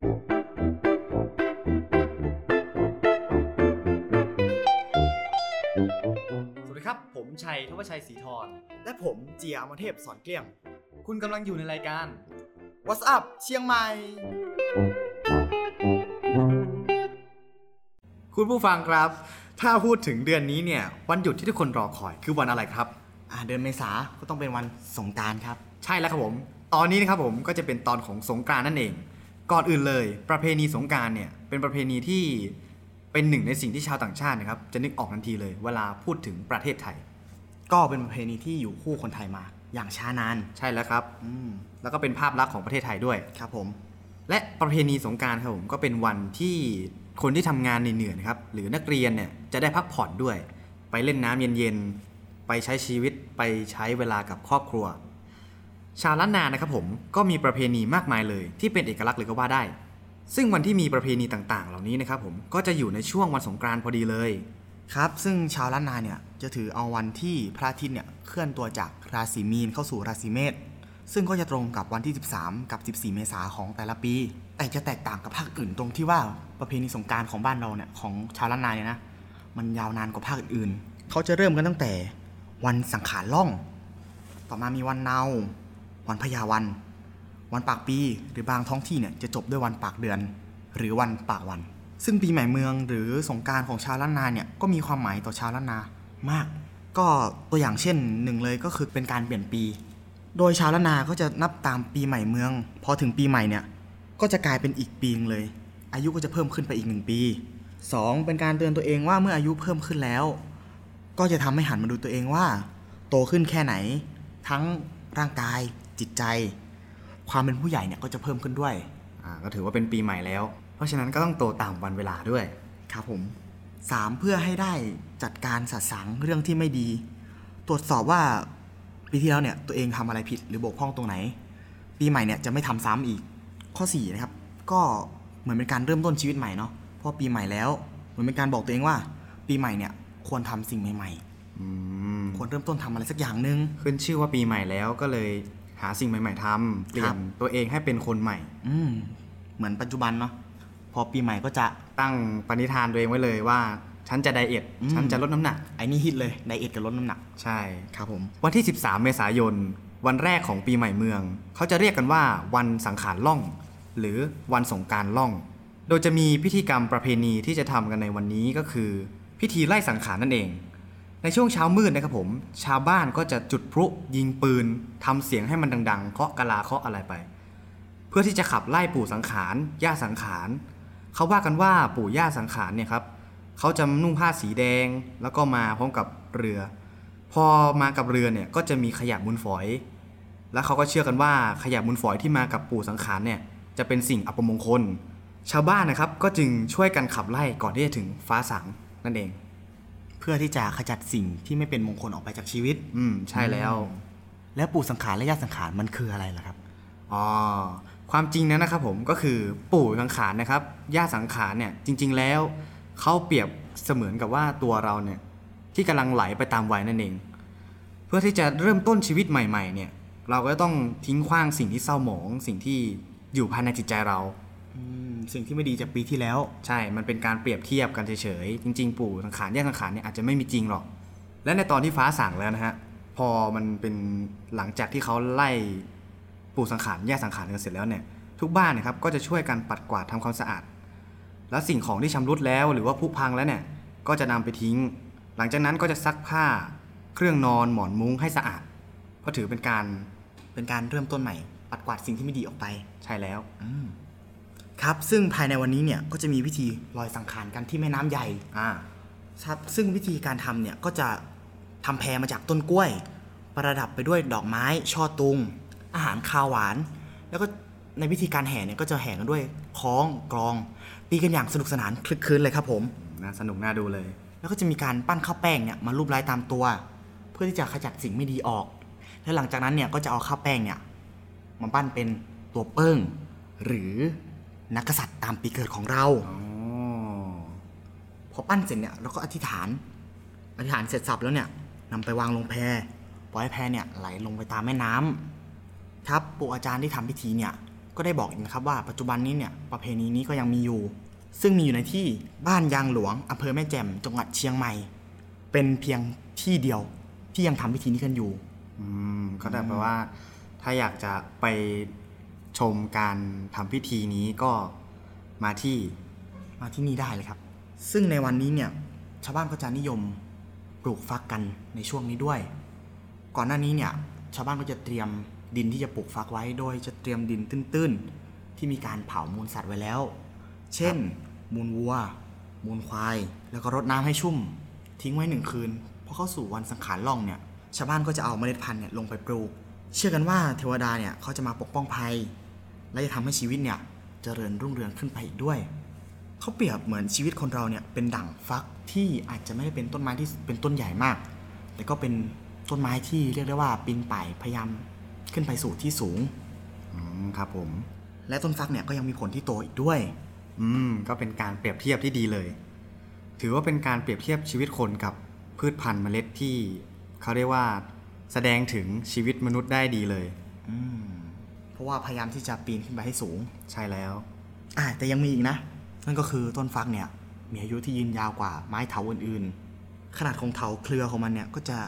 สวัสดีครับผมชัยทวชัยศรีธรและผมเจียอมรเทพสอนเกลี้ยงคุณกำลังอยู่ในรายการ What's Up เชียงใหม่คุณผู้ฟังครับถ้าพูดถึงเดือนนี้เนี่ยวันหยุดที่ทุกคนรอคอยคือวันอะไรครับเดือนเมษาก็ต้องเป็นวันสงกรานต์ครับใช่แล้วครับผมตอนนี้นะครับผมก็จะเป็นตอนของสงกรานต์นั่นเองก่อนอื่นเลยประเพณีสงกรานต์เนี่ยเป็นประเพณีที่เป็นหนึ่งในสิ่งที่ชาวต่างชาตินะครับจะนึกออกทันทีเลยเวลาพูดถึงประเทศไทยก็เป็นประเพณีที่อยู่คู่คนไทยมาอย่างช้านานใช่แล้วครับแล้วก็เป็นภาพลักษณ์ของประเทศไทยด้วยครับผมและประเพณีสงกรานต์ครับผมก็เป็นวันที่คนที่ทำงานเหนื่อยๆนะครับหรือนักเรียนเนี่ยจะได้พักผ่อนด้วยไปเล่นน้ำเย็นๆไปใช้ชีวิตไปใช้เวลากับครอบครัวชาวล้านนานะครับผมก็มีประเพณีมากมายเลยที่เป็นเอกลักษณ์เลยก็ว่าได้ซึ่งวันที่มีประเพณีต่างๆเหล่านี้นะครับผมก็จะอยู่ในช่วงวันสงกรานต์พอดีเลยครับซึ่งชาวล้านนาเนี่ยจะถือเอาวันที่พระอาทิตย์เนี่ยเคลื่อนตัวจากราศีมีนเข้าสู่ราศีเมษซึ่งก็จะตรงกับวันที่13กับ14เมษายนของแต่ละปีแต่จะแตกต่างกับภาคอื่นตรงที่ว่าประเพณีสงกรานต์ของบ้านเราเนี่ยของชาวล้านนาเนี่ยนะมันยาวนานกว่าภาคอื่นๆเขาจะเริ่มกันตั้งแต่วันสังขารล่องต่อมามีวันเนาวันพญาวันวันปากปีหรือบางท้องที่เนี่ยจะจบด้วยวันปากเดือนหรือวันปากวันซึ่งปีใหม่เมืองหรือสงกรานต์ของชาวล้านนาเนี่ยก็มีความหมายต่อชาวล้านนามากก็ตัวอย่างเช่นหนึ่งเลยก็คือเป็นการเปลี่ยนปีโดยชาวล้านนาก็จะนับตามปีใหม่เมืองพอถึงปีใหม่เนี่ยก็จะกลายเป็นอีกปีนึงเลยอายุก็จะเพิ่มขึ้นไปอีก1 ปี 2เป็นการเตือนตัวเองว่าเมื่ออายุเพิ่มขึ้นแล้วก็จะทำให้หันมาดูตัวเองว่าโตขึ้นแค่ไหนทั้งร่างกายจิตใจความเป็นผู้ใหญ่เนี่ยก็จะเพิ่มขึ้นด้วยก็ถือว่าเป็นปีใหม่แล้วเพราะฉะนั้นก็ต้องโตตามวันเวลาด้วยครับผม3เพื่อให้ได้จัดการสะสางเรื่องที่ไม่ดีตรวจสอบว่าปีที่แล้วเนี่ยตัวเองทำอะไรผิดหรือบกพร่องตรงไหนปีใหม่เนี่ยจะไม่ทำซ้ำอีกข้อ4นะครับก็เหมือนเป็นการเริ่มต้นชีวิตใหม่เนาะเพราะปีใหม่แล้วเหมือนเป็นการบอกตัวเองว่าปีใหม่เนี่ยควรทำสิ่งใหม่ๆควรเริ่มต้นทำอะไรสักอย่างนึงขึ้นชื่อว่าปีใหม่แล้วก็เลยหาสิ่งใหม่ๆทำเปลี่ยนตัวเองให้เป็นคนใหม่เหมือนปัจจุบันเนาะพอปีใหม่ก็จะตั้งปณิธานตัวเองไว้เลยว่าฉันจะไดเอทฉันจะลดน้ำหนักไอ้นี่ฮิตเลยไดเอทกับลดน้ำหนักใช่ครับผมวันที่13เมษายนวันแรกของปีใหม่เมืองเขาจะเรียกกันว่าวันสังขารล่องหรือวันสงกรานต์ล่องโดยจะมีพิธีกรรมประเพณีที่จะทำกันในวันนี้ก็คือพิธีไล่สังขารนั่นเองในช่วงเช้ามืดนะครับผมชาวบ้านก็จะจุดพลุยิงปืนทำเสียงให้มันดังๆเคาะกะลาเคาะอะไรไปเพื่อที่จะขับไล่ปู่สังขารย่าสังขารเขาว่ากันว่าปู่ย่าสังขารเนี่ยครับเขาจะนุ่งผ้าสีแดงแล้วก็มาพร้อมกับเรือพอมากับเรือเนี่ยก็จะมีขยะมูลฝอยและเขาก็เชื่อกันว่าขยะมูลฝอยที่มากับปู่สังขารเนี่ยจะเป็นสิ่งอัปมงคลชาวบ้านนะครับก็จึงช่วยกันขับไล่ก่อนที่จะถึงฟ้าสางนั่นเองเพื่อที่จะขจัดสิ่งที่ไม่เป็นมงคลออกไปจากชีวิตใช่แล้วแล้วปู่สังขารและย่าสังขารมันคืออะไรล่ะครับความจริงนั้นนะครับผมก็คือปู่สังขารนะครับย่าสังขารเนี่ยจริงๆแล้วเขาเปรียบเสมือนกับว่าตัวเราเนี่ยที่กำลังไหลไปตามวัยนั่นเองเพื่อที่จะเริ่มต้นชีวิตใหม่ๆเนี่ยเราก็ต้องทิ้งขว้างสิ่งที่เศร้าหมองสิ่งที่อยู่ภายในจิตใจเราสิ่งที่ไม่ดีจากปีที่แล้วใช่มันเป็นการเปรียบเทียบกันเฉยๆจริงๆปู่สังขารย่าสังขารเนี่ยอาจจะไม่มีจริงหรอกและในตอนที่ฟ้าสางแล้วนะฮะพอมันเป็นหลังจากที่เขาไล่ปู่สังขารย่าสังขารกันเสร็จแล้วเนี่ยทุกบ้านนะครับก็จะช่วยกันปัดกวาดทำความสะอาดแล้วสิ่งของที่ชำรุดแล้วหรือว่าผุพังแล้วเนี่ยก็จะนำไปทิ้งหลังจากนั้นก็จะซักผ้าเครื่องนอนหมอนมุ้งให้สะอาดเพราะถือเป็นการเริ่มต้นใหม่ปัดกวาดสิ่งที่ไม่ดีออกไปใช่แล้วครับซึ่งภายในวันนี้เนี่ยก็จะมีพิธีลอยสังขารกันที่แม่น้ำใหญ่ครับซึ่งวิธีการทำเนี่ยก็จะทำแพมาจากต้นกล้วยประดับไปด้วยดอกไม้ช่อตุงอาหารคาวหวานแล้วก็ในวิธีการแห่เนี่ยก็จะแห่กันด้วยคล้องกลองตีกันอย่างสนุกสนานคลึกคลื้นเลยครับผมสนุกน่าดูเลยแล้วก็จะมีการปั้นข้าวแป้งเนี่ยมารูปลายตามตัวเพื่อที่จะขจัดสิ่งไม่ดีออกและหลังจากนั้นเนี่ยก็จะเอาข้าวแป้งเนี่ยมาปั้นเป็นตัวเปิ้งหรือนักกษัตริย์ตามปีเกิดของเราพอปั้นเสร็จเนี่ยเราก็อธิษฐานเสร็จสับแล้วเนี่ยนำไปวางลงแพปล่อยให้แพเนี่ยไหลลงไปตามแม่น้ำครับปู่อาจารย์ที่ทำพิธีเนี่ย ก็ได้บอกอีกนะครับว่าปัจจุบันนี้เนี่ยประเพณีนี้ก็ยังมีอยู่ซึ่งมีอยู่ในที่บ้านยางหลวงอำเภอแม่แจ่มจังหวัดเชียงใหม่เป็นเพียงที่เดียวที่ยังทำพิธีนี้กันอยู่ก็ได้แปลว่าถ้าอยากจะไปชมการทำพิธีนี้ก็มาที่นี่ได้เลยครับซึ่งในวันนี้เนี่ยชาวบ้านก็จะนิยมปลูกฟักกันในช่วงนี้ด้วยก่อนหน้านี้เนี่ยชาวบ้านก็จะเตรียมดินที่จะปลูกฟักไว้โดยจะเตรียมดินตื้นๆที่มีการเผามูลสัตว์ไว้แล้วเช่นมูลวัวมูลควายแล้วก็รดน้ำให้ชุ่มทิ้งไว้1คืนพอเข้าสู่วันสังขารล่องเนี่ยชาวบ้านก็จะเอาเมล็ดพันธุ์เนี่ยลงไปปลูกเชื่อกันว่าเทวดาเนี่ยเขาจะมาปกป้องภัยและจะทำให้ชีวิตเนี่ยเจริญรุ่งเรืองขึ้นไปอีกด้วยเขาเปรียบเหมือนชีวิตคนเราเนี่ยเป็นดั่งฟักที่อาจจะไม่ได้เป็นต้นไม้ที่เป็นต้นใหญ่มากแต่ก็เป็นต้นไม้ที่เรียกได้ว่าปีนป่ายพยายามขึ้นไปสู่ที่สูงครับผมและต้นฟักเนี่ยก็ยังมีผลที่โตอีกด้วยก็เป็นการเปรียบเทียบที่ดีเลยถือว่าเป็นการเปรียบเทียบชีวิตคนกับพืชพันธุ์เมล็ดที่เขาเรียกว่าแสดงถึงชีวิตมนุษย์ได้ดีเลยเพราะว่าพยายามที่จะปีนขึ้นไปให้สูงใช่แล้วแต่ยังมีอีกนะนั่นก็คือต้นฟักเนี่ยมีอายุที่ยืนยาวกว่าไม้เถาอื่นๆขนาดของเถาเครือของมันเนี่ยก็จะ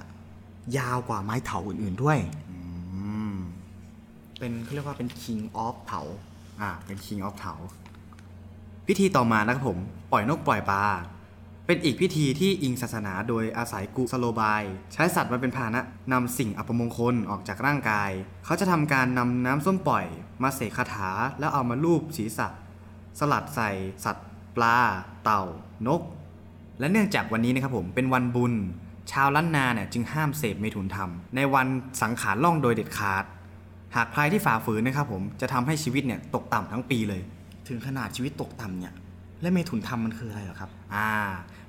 ยาวกว่าไม้เถาอื่นๆด้วยเป็นเขาเรียกว่าเป็น King of เถาเป็น King of เถาพิธีต่อมานะครับผมปล่อยนกปล่อยปลาเป็นอีกพิธีที่อิงศาสนาโดยอาศัยกุศโลบายใช้สัตว์มาเป็นพาหนะนำสิ่งอัปมงคลออกจากร่างกายเขาจะทำการนำน้ำส้มปล่อยมาเสกคาถาแล้วเอามาลูบศีรษะสลัดใส่สัตว์ปลาเต่านกและเนื่องจากวันนี้นะครับผมเป็นวันบุญชาวล้านนาเนี่ยจึงห้ามเสพเมถุนธรรมในวันสังขารล่องโดยเด็ดขาดหากใครที่ฝ่าฝืนนะครับผมจะทำให้ชีวิตเนี่ยตกต่ำทั้งปีเลยถึงขนาดชีวิตตกต่ำเนี่ยและเมถุนธรรมมันคืออะไรเหรอครับ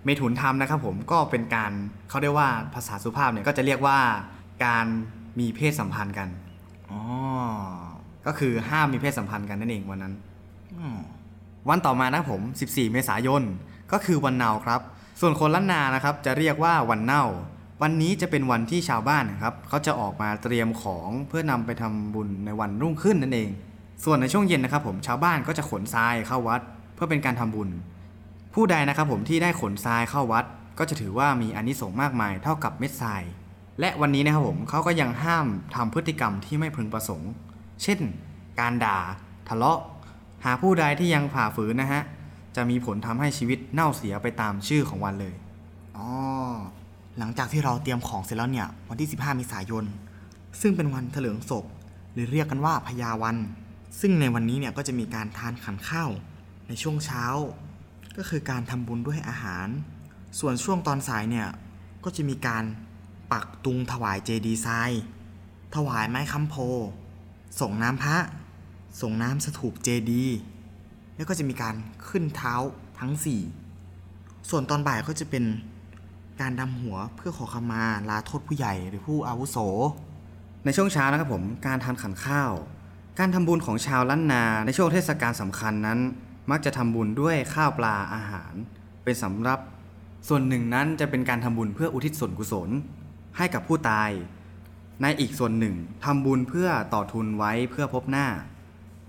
เมถุนธรรมนะครับผมก็เป็นการเขาเรียกว่าภาษาสุภาพเนี่ยก็จะเรียกว่าการมีเพศสัมพันธ์กันก็คือห้ามมีเพศสัมพันธ์กันนั่นเองวันนั้นวันต่อมานะครับผม14เมษายนก็คือวันเนาครับส่วนคนล้านนานะครับจะเรียกว่าวันเน่าวันนี้จะเป็นวันที่ชาวบ้านนะครับเขาจะออกมาเตรียมของเพื่อนำไปทำบุญในวันรุ่งขึ้นนั่นเองส่วนในช่วงเย็นนะครับผมชาวบ้านก็จะขนทรายเข้าวัดเพื่อเป็นการทำบุญผู้ใดนะครับผมที่ได้ขนทรายเข้าวัดก็จะถือว่ามีอานิสงส์มากมายเท่ากับเม็ดทรายและวันนี้นะครับผมเขาก็ยังห้ามทำพฤติกรรมที่ไม่พึงประสงค์เช่นการด่าทะเลาะหาผู้ใดที่ยังฝ่าฝืนนะฮะจะมีผลทำให้ชีวิตเน่าเสียไปตามชื่อของวันเลยหลังจากที่เราเตรียมของเสร็จแล้วเนี่ยวันที่15เมษายนซึ่งเป็นวันเถลิงศพหรือเรียกกันว่าพญาวันซึ่งในวันนี้เนี่ยก็จะมีการทานขันข้าวในช่วงเช้าก็คือการทำบุญด้วยอาหารส่วนช่วงตอนสายเนี่ยก็จะมีการปักตุงถวายเจดีย์ทรายถวายไม้ค้ำโพส่งน้ำพระส่งน้ำสถูปเจดีย์แล้วก็จะมีการขึ้นเท้าทั้ง4ส่วนตอนบ่ายก็จะเป็นการดำหัวเพื่อขอขมาลาโทษผู้ใหญ่หรือผู้อาวุโสในช่วงเช้านะครับผมการทานขันข้าวการทำบุญของชาวล้านนาในช่วงเทศกาลสำคัญนั้นมักจะทำบุญด้วยข้าวปลาอาหารเป็นสำรับส่วนหนึ่งนั้นจะเป็นการทำบุญเพื่ออุทิศส่วนกุศลให้กับผู้ตายในอีกส่วนหนึ่งทำบุญเพื่อต่อทุนไว้เพื่อพบหน้า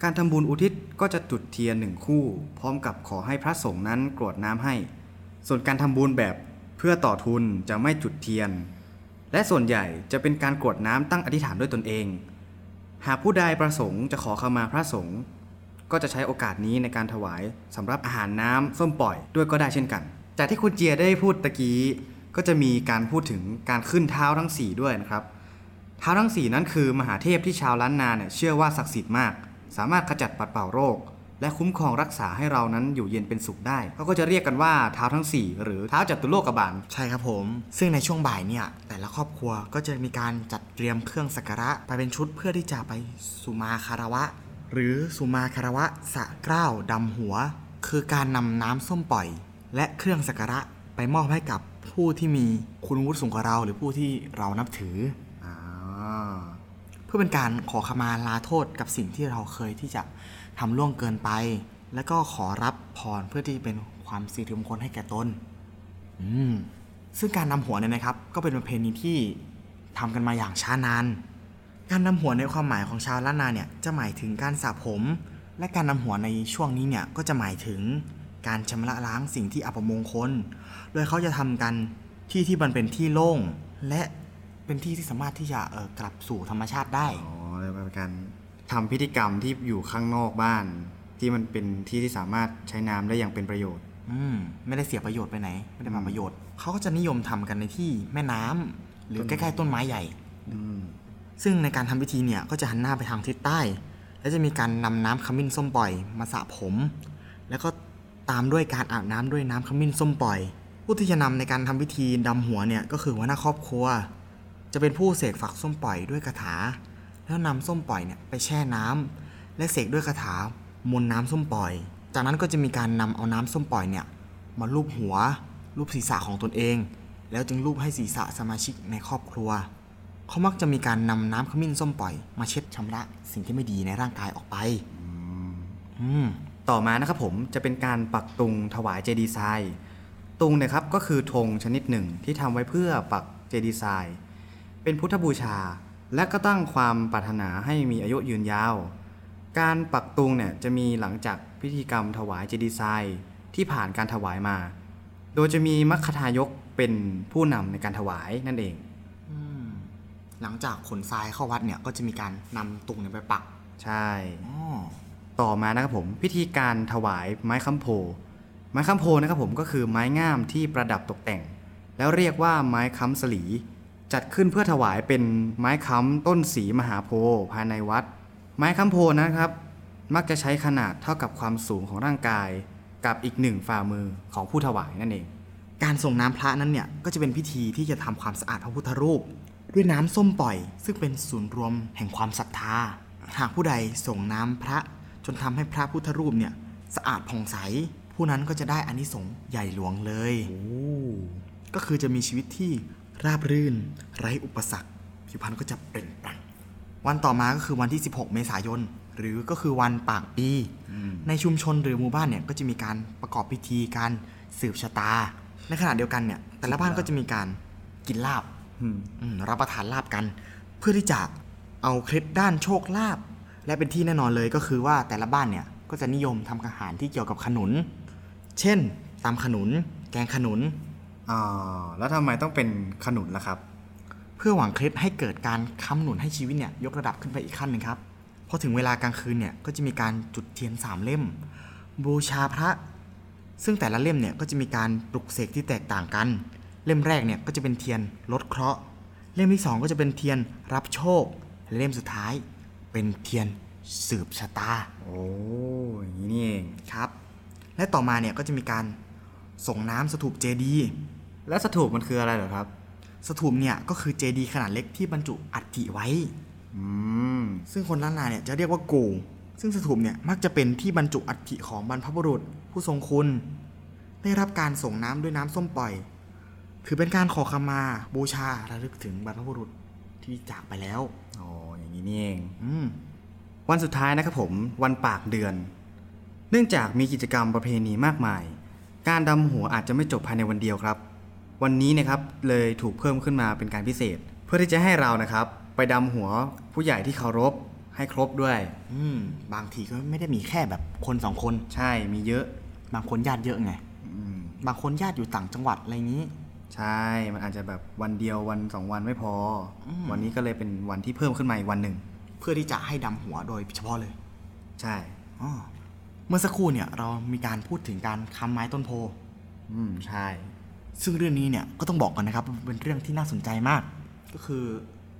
การทำบุญอุทิศก็จะจุดเทียน1คู่พร้อมกับขอให้พระสงฆ์นั้นกรวดน้ำให้ส่วนการทำบุญแบบเพื่อต่อทุนจะไม่จุดเทียนและส่วนใหญ่จะเป็นการกรวดน้ำตั้งอธิษฐานด้วยตนเองหากผู้ใดประสงค์จะขอขมาพระสงฆ์ก็จะใช้โอกาสนี้ในการถวายสำหรับอาหารน้ำส้มปล่อยด้วยก็ได้เช่นกันจากที่คุณเจียได้พูดตะกี้ก็จะมีการพูดถึงการขึ้นเท้าทั้ง4ด้วยนะครับเท้าทั้ง4นั้นคือมหาเทพที่ชาวล้านนาเนี่ยเชื่อว่าศักดิ์สิทธิ์มากสามารถขจัดปัดเป่าโรคและคุ้มครองรักษาให้เรานั้นอยู่เย็นเป็นสุขได้เขาก็จะเรียกกันว่าเท้าทั้ง4หรือเท้าจัตุโลกบาลใช่ครับผมซึ่งในช่วงบ่ายเนี่ยแต่ละครอบครัวก็จะมีการจัดเตรียมเครื่องสักการะไปเป็นชุดเพื่อที่จะไปสุมาคารวะหรือสุมาคารวะสะเกล้าดำหัวคือการนำน้ำส้มปล่อยและเครื่องสักการะไปมอบให้กับผู้ที่มีคุณวุฒิสูงกว่าเราหรือผู้ที่เรานับถือเพื่อเป็นการขอขมาลาโทษกับสิ่งที่เราเคยที่จะทำล่วงเกินไปและก็ขอรับพรเพื่อที่เป็นความสิริมงคลให้แก่ตนซึ่งการนำหัวเนี่ยนะครับก็เป็นประเพณีที่ทำกันมาอย่างช้านาน การนำหัวในความหมายของชาวล้านนาเนี่ยจะหมายถึงการสระผมและการนำหัวในช่วงนี้เนี่ยก็จะหมายถึงการชำระล้างสิ่งที่อัปมงคลโดยเขาจะทำกันที่มันเป็นที่โล่งและเป็นที่ที่สามารถที่จะกลับสู่ธรรมชาติได้อ๋อเลยเป็นการทำพิธีกรรมที่อยู่ข้างนอกบ้านที่มันเป็นที่ที่สามารถใช้น้ำได้อย่างเป็นประโยชน์ไม่ได้เสียประโยชน์ไปไหนไม่ได้มาประโยชน์เขาก็จะนิยมทำกันในที่แม่น้ำหรือใกล้ๆต้นไม้ใหญ่ซึ่งในการทำพิธีเนี่ยก็จะหันหน้าไปทางทิศใต้และจะมีการนำน้ำขมิ้นส้มปล่อยมาสระผมแล้วก็ตามด้วยการอาบน้ำด้วยน้ำขมิ้นส้มปล่อยผู้ที่จะนำในการทำพิธีดำหัวเนี่ยก็คือหัวหน้าครอบครัวจะเป็นผู้เสกฝักส้มปล่อยด้วยคาถาแล้วนำส้มปล่อยเนี่ยไปแช่น้ำและเสกด้วยคาถามนต์น้ำส้มปล่อยจากนั้นก็จะมีการนำเอาน้ำส้มปล่อยเนี่ยมาลูบหัวลูบศีรษะของตนเองแล้วจึงลูบให้ศีรษะสมาชิกในครอบครัวเขามักจะมีการนำน้ำขมิ้นส้มปล่อยมาเช็ดชำระสิ่งที่ไม่ดีในร่างกายออกไปต่อมานะครับผมจะเป็นการปักตุงถวายเจดีย์ทรายตุงเนี่ยครับก็คือธงชนิดหนึ่งที่ทำไว้เพื่อปักเจดีย์ทรายเป็นพุทธบูชาและก็ตั้งความปรารถนาให้มีอายุยืนยาวการปักตุงเนี่ยจะมีหลังจากพิธีกรรมถวายเจดีย์ทรายที่ผ่านการถวายมาโดยจะมีมัคคทายกเป็นผู้นำในการถวายนั่นเองหลังจากขนทรายเข้าวัดเนี่ยก็จะมีการนำตุงเนี่ยไปปักใช่ต่อมานะครับผมพิธีการถวายไม้ค้ำโพไม้ค้ำโพนะครับผมก็คือไม้ง่ามที่ประดับตกแต่งแล้วเรียกว่าไม้ค้ำสลีจัดขึ้นเพื่อถวายเป็นไม้ค้ำต้นสีมหาโพธิ์ภายในวัดไม้ค้ำโพธิ์นะครับมักจะใช้ขนาดเท่ากับความสูงของร่างกายกับอีก1ฝ่ามือของผู้ถวายนั่นเองการส่งน้ำพระนั้นเนี่ยก็จะเป็นพิธีที่จะทำความสะอาดพระพุทธรูปด้วยน้ำส้มปล่อยซึ่งเป็นศูนย์รวมแห่งความศรัทธาหากผู้ใดส่งน้ำพระจนทำให้พระพุทธรูปเนี่ยสะอาดผ่องใสผู้นั้นก็จะได้อานิสงส์ใหญ่หลวงเลยก็คือจะมีชีวิตที่ราบรื่นไร้อุปสรรคผิวพรรณก็จะเปล่งปลั่งวันต่อมาก็คือวันที่16เมษายนหรือก็คือวันปากปีในชุมชนหรือหมู่บ้านเนี่ยก็จะมีการประกอบพิธีการสืบชะตาในขณะเดียวกันเนี่ยแต่ละบ้านก็จะมีการกินลาบรับประทานลาบกันเพื่อที่จะเอาเคล็ดด้านโชคลาภและเป็นที่แน่นอนเลยก็คือว่าแต่ละบ้านเนี่ยก็จะนิยมทำอาหารที่เกี่ยวกับขนุนเช่นตำขนุนแกงขนุนแล้วทำไมต้องเป็นขนุนล่ะครับเพื่อหวังเคล็ดให้เกิดการค้ำหนุนให้ชีวิตเนี่ยยกระดับขึ้นไปอีกขั้นนึงครับพอถึงเวลากลางคืนเนี่ยก็จะมีการจุดเทียน3เล่มบูชาพระซึ่งแต่ละเล่มเนี่ยก็จะมีการปลุกเสกที่แตกต่างกันเล่มแรกเนี่ยก็จะเป็นเทียนลดเคราะห์เล่มที่2ก็จะเป็นเทียนรับโชคและเล่มสุดท้ายเป็นเทียนสืบชะตาโอ้อย่างนี้นี่เองครับและต่อมาเนี่ยก็จะมีการส่งน้ำสถูปเจดีย์และสถูปมันคืออะไรเหรอครับสถูปเนี่ยก็คือเจดีย์ขนาดเล็กที่บรรจุอัฐิไว้ซึ่งคนล้านนาเนี่ยจะเรียกว่ากู่ซึ่งสถูปเนี่ยมักจะเป็นที่บรรจุอัฐิของบรรพบุรุษผู้ทรงคุณได้รับการส่งน้ำด้วยน้ำส้มปล่อยคือเป็นการขอขมาบูชาระลึกถึงบรรพบุรุษที่จากไปแล้วอ๋ออย่างนี้นี่เองวันสุดท้ายนะครับผมวันปากเดือนเนื่องจากมีกิจกรรมประเพณีมากมายการดำหัวอาจจะไม่จบภายในวันเดียวครับวันนี้นะครับเลยถูกเพิ่มขึ้นมาเป็นการพิเศษเพื่อที่จะให้เรานะครับไปดำหัวผู้ใหญ่ที่เคารพให้ครบด้วยบางทีก็ไม่ได้มีแค่แบบคน2คนใช่มีเยอะบางคนญาติเยอะไงบางคนญาติอยู่ต่างจังหวัดอะไรงี้ใช่มันอาจจะแบบวันเดียววัน2วันไม่พอวันนี้ก็เลยเป็นวันที่เพิ่มขึ้นมาอีกวันหนึ่งเพื่อที่จะให้ดำหัวโดยเฉพาะเลยใช่เมื่อสักครู่เนี่ยเรามีการพูดถึงการค้ำไม้ต้นโพใช่ซึ่งเรื่องนี้เนี่ยก็ต้องบอกก่อนนะครับเป็นเรื่องที่น่าสนใจมากก็คือ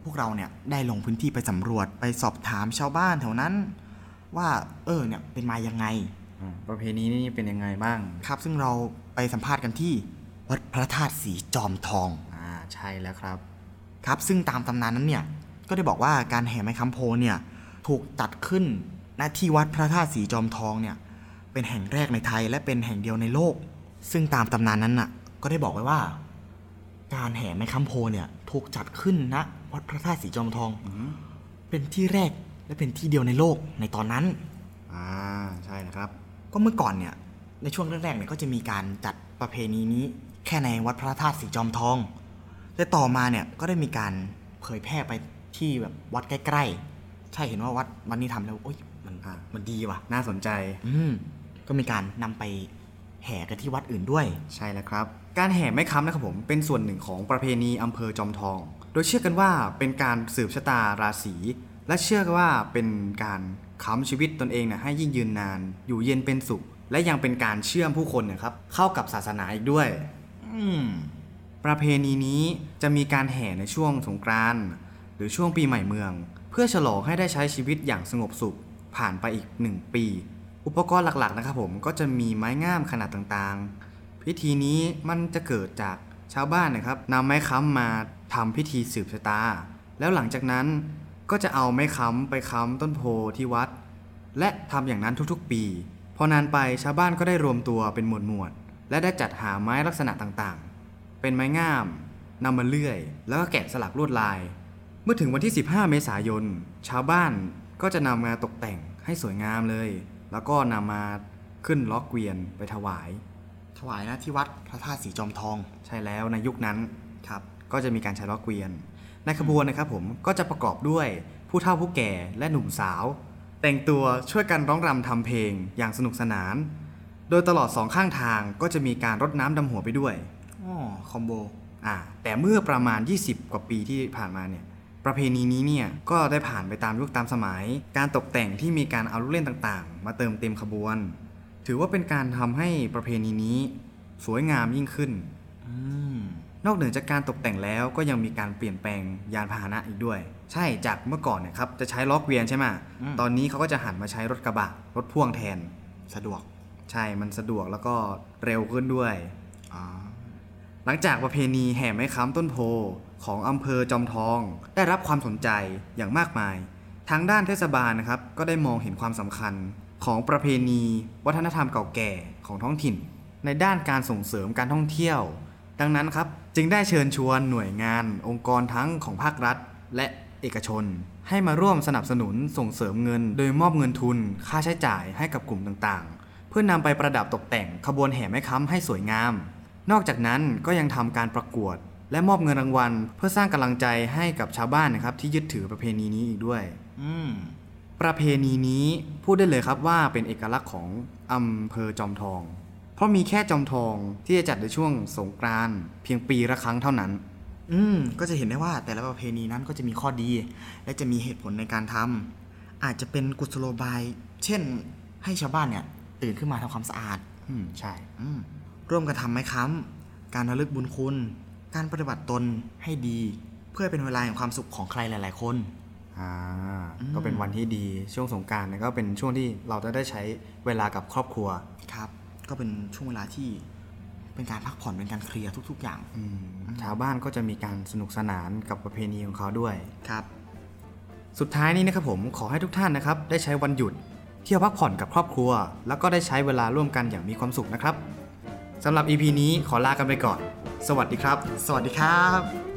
พวกเราเนี่ยได้ลงพื้นที่ไปสำรวจไปสอบถามชาวบ้านแถวนั้นว่าเนี่ยเป็นมายังไงประเพณีนี่เป็นยังไงบ้างครับซึ่งเราไปสัมภาษณ์กันที่วัดพระธาตุสีจอมทองใช่แล้วครับครับซึ่งตามตำนานนั้นเนี่ยก็ได้บอกว่าการแห่ไม้ค้ำโพเนี่ยถูกจัดขึ้นณที่วัดพระธาตุสีจอมทองเนี่ยเป็นแห่งแรกในไทยและเป็นแห่งเดียวในโลกซึ่งตามตำนานนั้นน่ะก็ได้บอกไว้ว่าการแห่ไม้ค้ำโพเนี่ยถูกจัดขึ้นณวัดพระธาตุสีจอมทองเป็นที่แรกและเป็นที่เดียวในโลกในตอนนั้นใช่นะครับก็เมื่อก่อนเนี่ยในช่วงแรกๆเนี่ยก็จะมีการจัดประเพณีนี้แค่ในวัดพระธาตุสีจอมทองแต่ต่อมาเนี่ยก็ได้มีการเผยแพร่ไป ที่แบบวัดใกล้ๆใช่เห็นว่าวัดวันนี้ทำแล้วโอ๊ยมันดีว่ะน่าสนใจก็มีการนำไปแห่กันที่วัดอื่นด้วยใช่แล้วครับการแห่ไม้ค้ำนะครับผมเป็นส่วนหนึ่งของประเพณีอำเภอจอมทองโดยเชื่อกันว่าเป็นการสืบชะตาราศีและเชื่อกันว่าเป็นการค้ำชีวิตตนเองนะให้ยิ่งยืนนานอยู่เย็นเป็นสุขและยังเป็นการเชื่อมผู้คนนะครับเข้ากับศาสนาอีกด้วยประเพณีนี้จะมีการแห่ในช่วงสงกรานต์หรือช่วงปีใหม่เมืองเพื่อฉลองให้ได้ใช้ชีวิตอย่างสงบสุขผ่านไปอีก1ปีอุปกรณ์หลักๆนะครับผมก็จะมีไม้ง่ามขนาดต่างๆพิธีนี้มันจะเกิดจากชาวบ้านนะครับนำไม้ค้ำมาทำพิธีสืบชะตาแล้วหลังจากนั้นก็จะเอาไม้ค้ำไปค้ำต้นโพที่วัดและทำอย่างนั้นทุกๆปีพอนานไปชาวบ้านก็ได้รวมตัวเป็นหมวดๆและได้จัดหาไม้ลักษณะต่างๆเป็นไม้ง่ามนำมาเลื่อยแล้วก็แกะสลักลวดลายเมื่อถึงวันที่15เมษายนชาวบ้านก็จะนำมาตกแต่งให้สวยงามเลยแล้วก็นำมาขึ้นล้อเกวียนไปถวายนะที่วัดพระธาตุสีจอมทองใช่แล้วในยุคนั้นครับก็จะมีการใช้ล้อเกวียนในขบวนนะครับผมก็จะประกอบด้วยผู้เฒ่าผู้แก่และหนุ่มสาวแต่งตัวช่วยกันร้องรำทำเพลงอย่างสนุกสนานโดยตลอดสองข้างทางก็จะมีการรดน้ำดำหัวไปด้วยคอมโบแต่เมื่อประมาณ20กว่าปีที่ผ่านมาเนี่ยประเพณีนี้เนี่ยก็ได้ผ่านไปตามยุคตามสมัยการตกแต่งที่มีการเอาลูกเล่นต่างๆมาเติมเต็มขบวนถือว่าเป็นการทำให้ประเพณีนี้สวยงามยิ่งขึ้นนอกเหนือจากการตกแต่งแล้วก็ยังมีการเปลี่ยนแปลงยานพาหนะอีกด้วยใช่จากเมื่อก่อนนะครับจะใช้ล้อเกวียนใช่ไหมตอนนี้เขาก็จะหันมาใช้รถกระบะรถพ่วงแทนสะดวกใช่มันสะดวกแล้วก็เร็วขึ้นด้วยหลังจากประเพณีแห่ไม้ค้ำต้นโพของอำเภอจอมทองได้รับความสนใจอย่างมากมายทางด้านเทศบาลนะครับก็ได้มองเห็นความสำคัญของประเพณีวัฒนธรรมเก่าแก่ของท้องถิ่นในด้านการส่งเสริมการท่องเที่ยวดังนั้นครับจึงได้เชิญชวนหน่วยงานองค์กรทั้งของภาครัฐและเอกชนให้มาร่วมสนับสนุนส่งเสริมเงินโดยมอบเงินทุนค่าใช้จ่ายให้กับกลุ่มต่างๆเพื่อนำไปประดับตกแต่งขบวนแห่ไม้ค้ำให้สวยงามนอกจากนั้นก็ยังทำการประกวดและมอบเงินรางวัลเพื่อสร้างกำลังใจให้กับชาวบ้านนะครับที่ยึดถือประเพณีนี้อีกด้วยประเพณีนี้พูดได้เลยครับว่าเป็นเอกลักษณ์ของอำเภอจอมทองเพราะมีแค่จอมทองที่จะจัดในช่วงสงกรานต์เพียงปีละครั้งเท่านั้นก็จะเห็นได้ว่าแต่ละประเพณีนั้นก็จะมีข้อดีและจะมีเหตุผลในการทำอาจจะเป็นกุศโลบายเช่นให้ชาวบ้านเนี่ยตื่นขึ้นมาทำความสะอาดใช่ร่วมกันทำไม้ค้ำการระลึกบุญคุณการปฏิบัติตนให้ดีเพื่อเป็นเวลาแห่งความสุขของใครหลายๆคนก็เป็นวันที่ดีช่วงสงกรานต์ก็เป็นช่วงที่เราจะได้ใช้เวลากับครอบครัวครับก็เป็นช่วงเวลาที่เป็นการพักผ่อนเป็นการเคลียร์ทุกๆอย่างชาวบ้านก็จะมีการสนุกสนานกับประเพณีของเขาด้วยครับสุดท้ายนี้นะครับผมขอให้ทุกท่านนะครับได้ใช้วันหยุดเที่ยวพักผ่อนกับครอบครัวแล้วก็ได้ใช้เวลาร่วมกันอย่างมีความสุขนะครับสำหรับ EP นี้ขอลากันไปก่อนสวัสดีครับ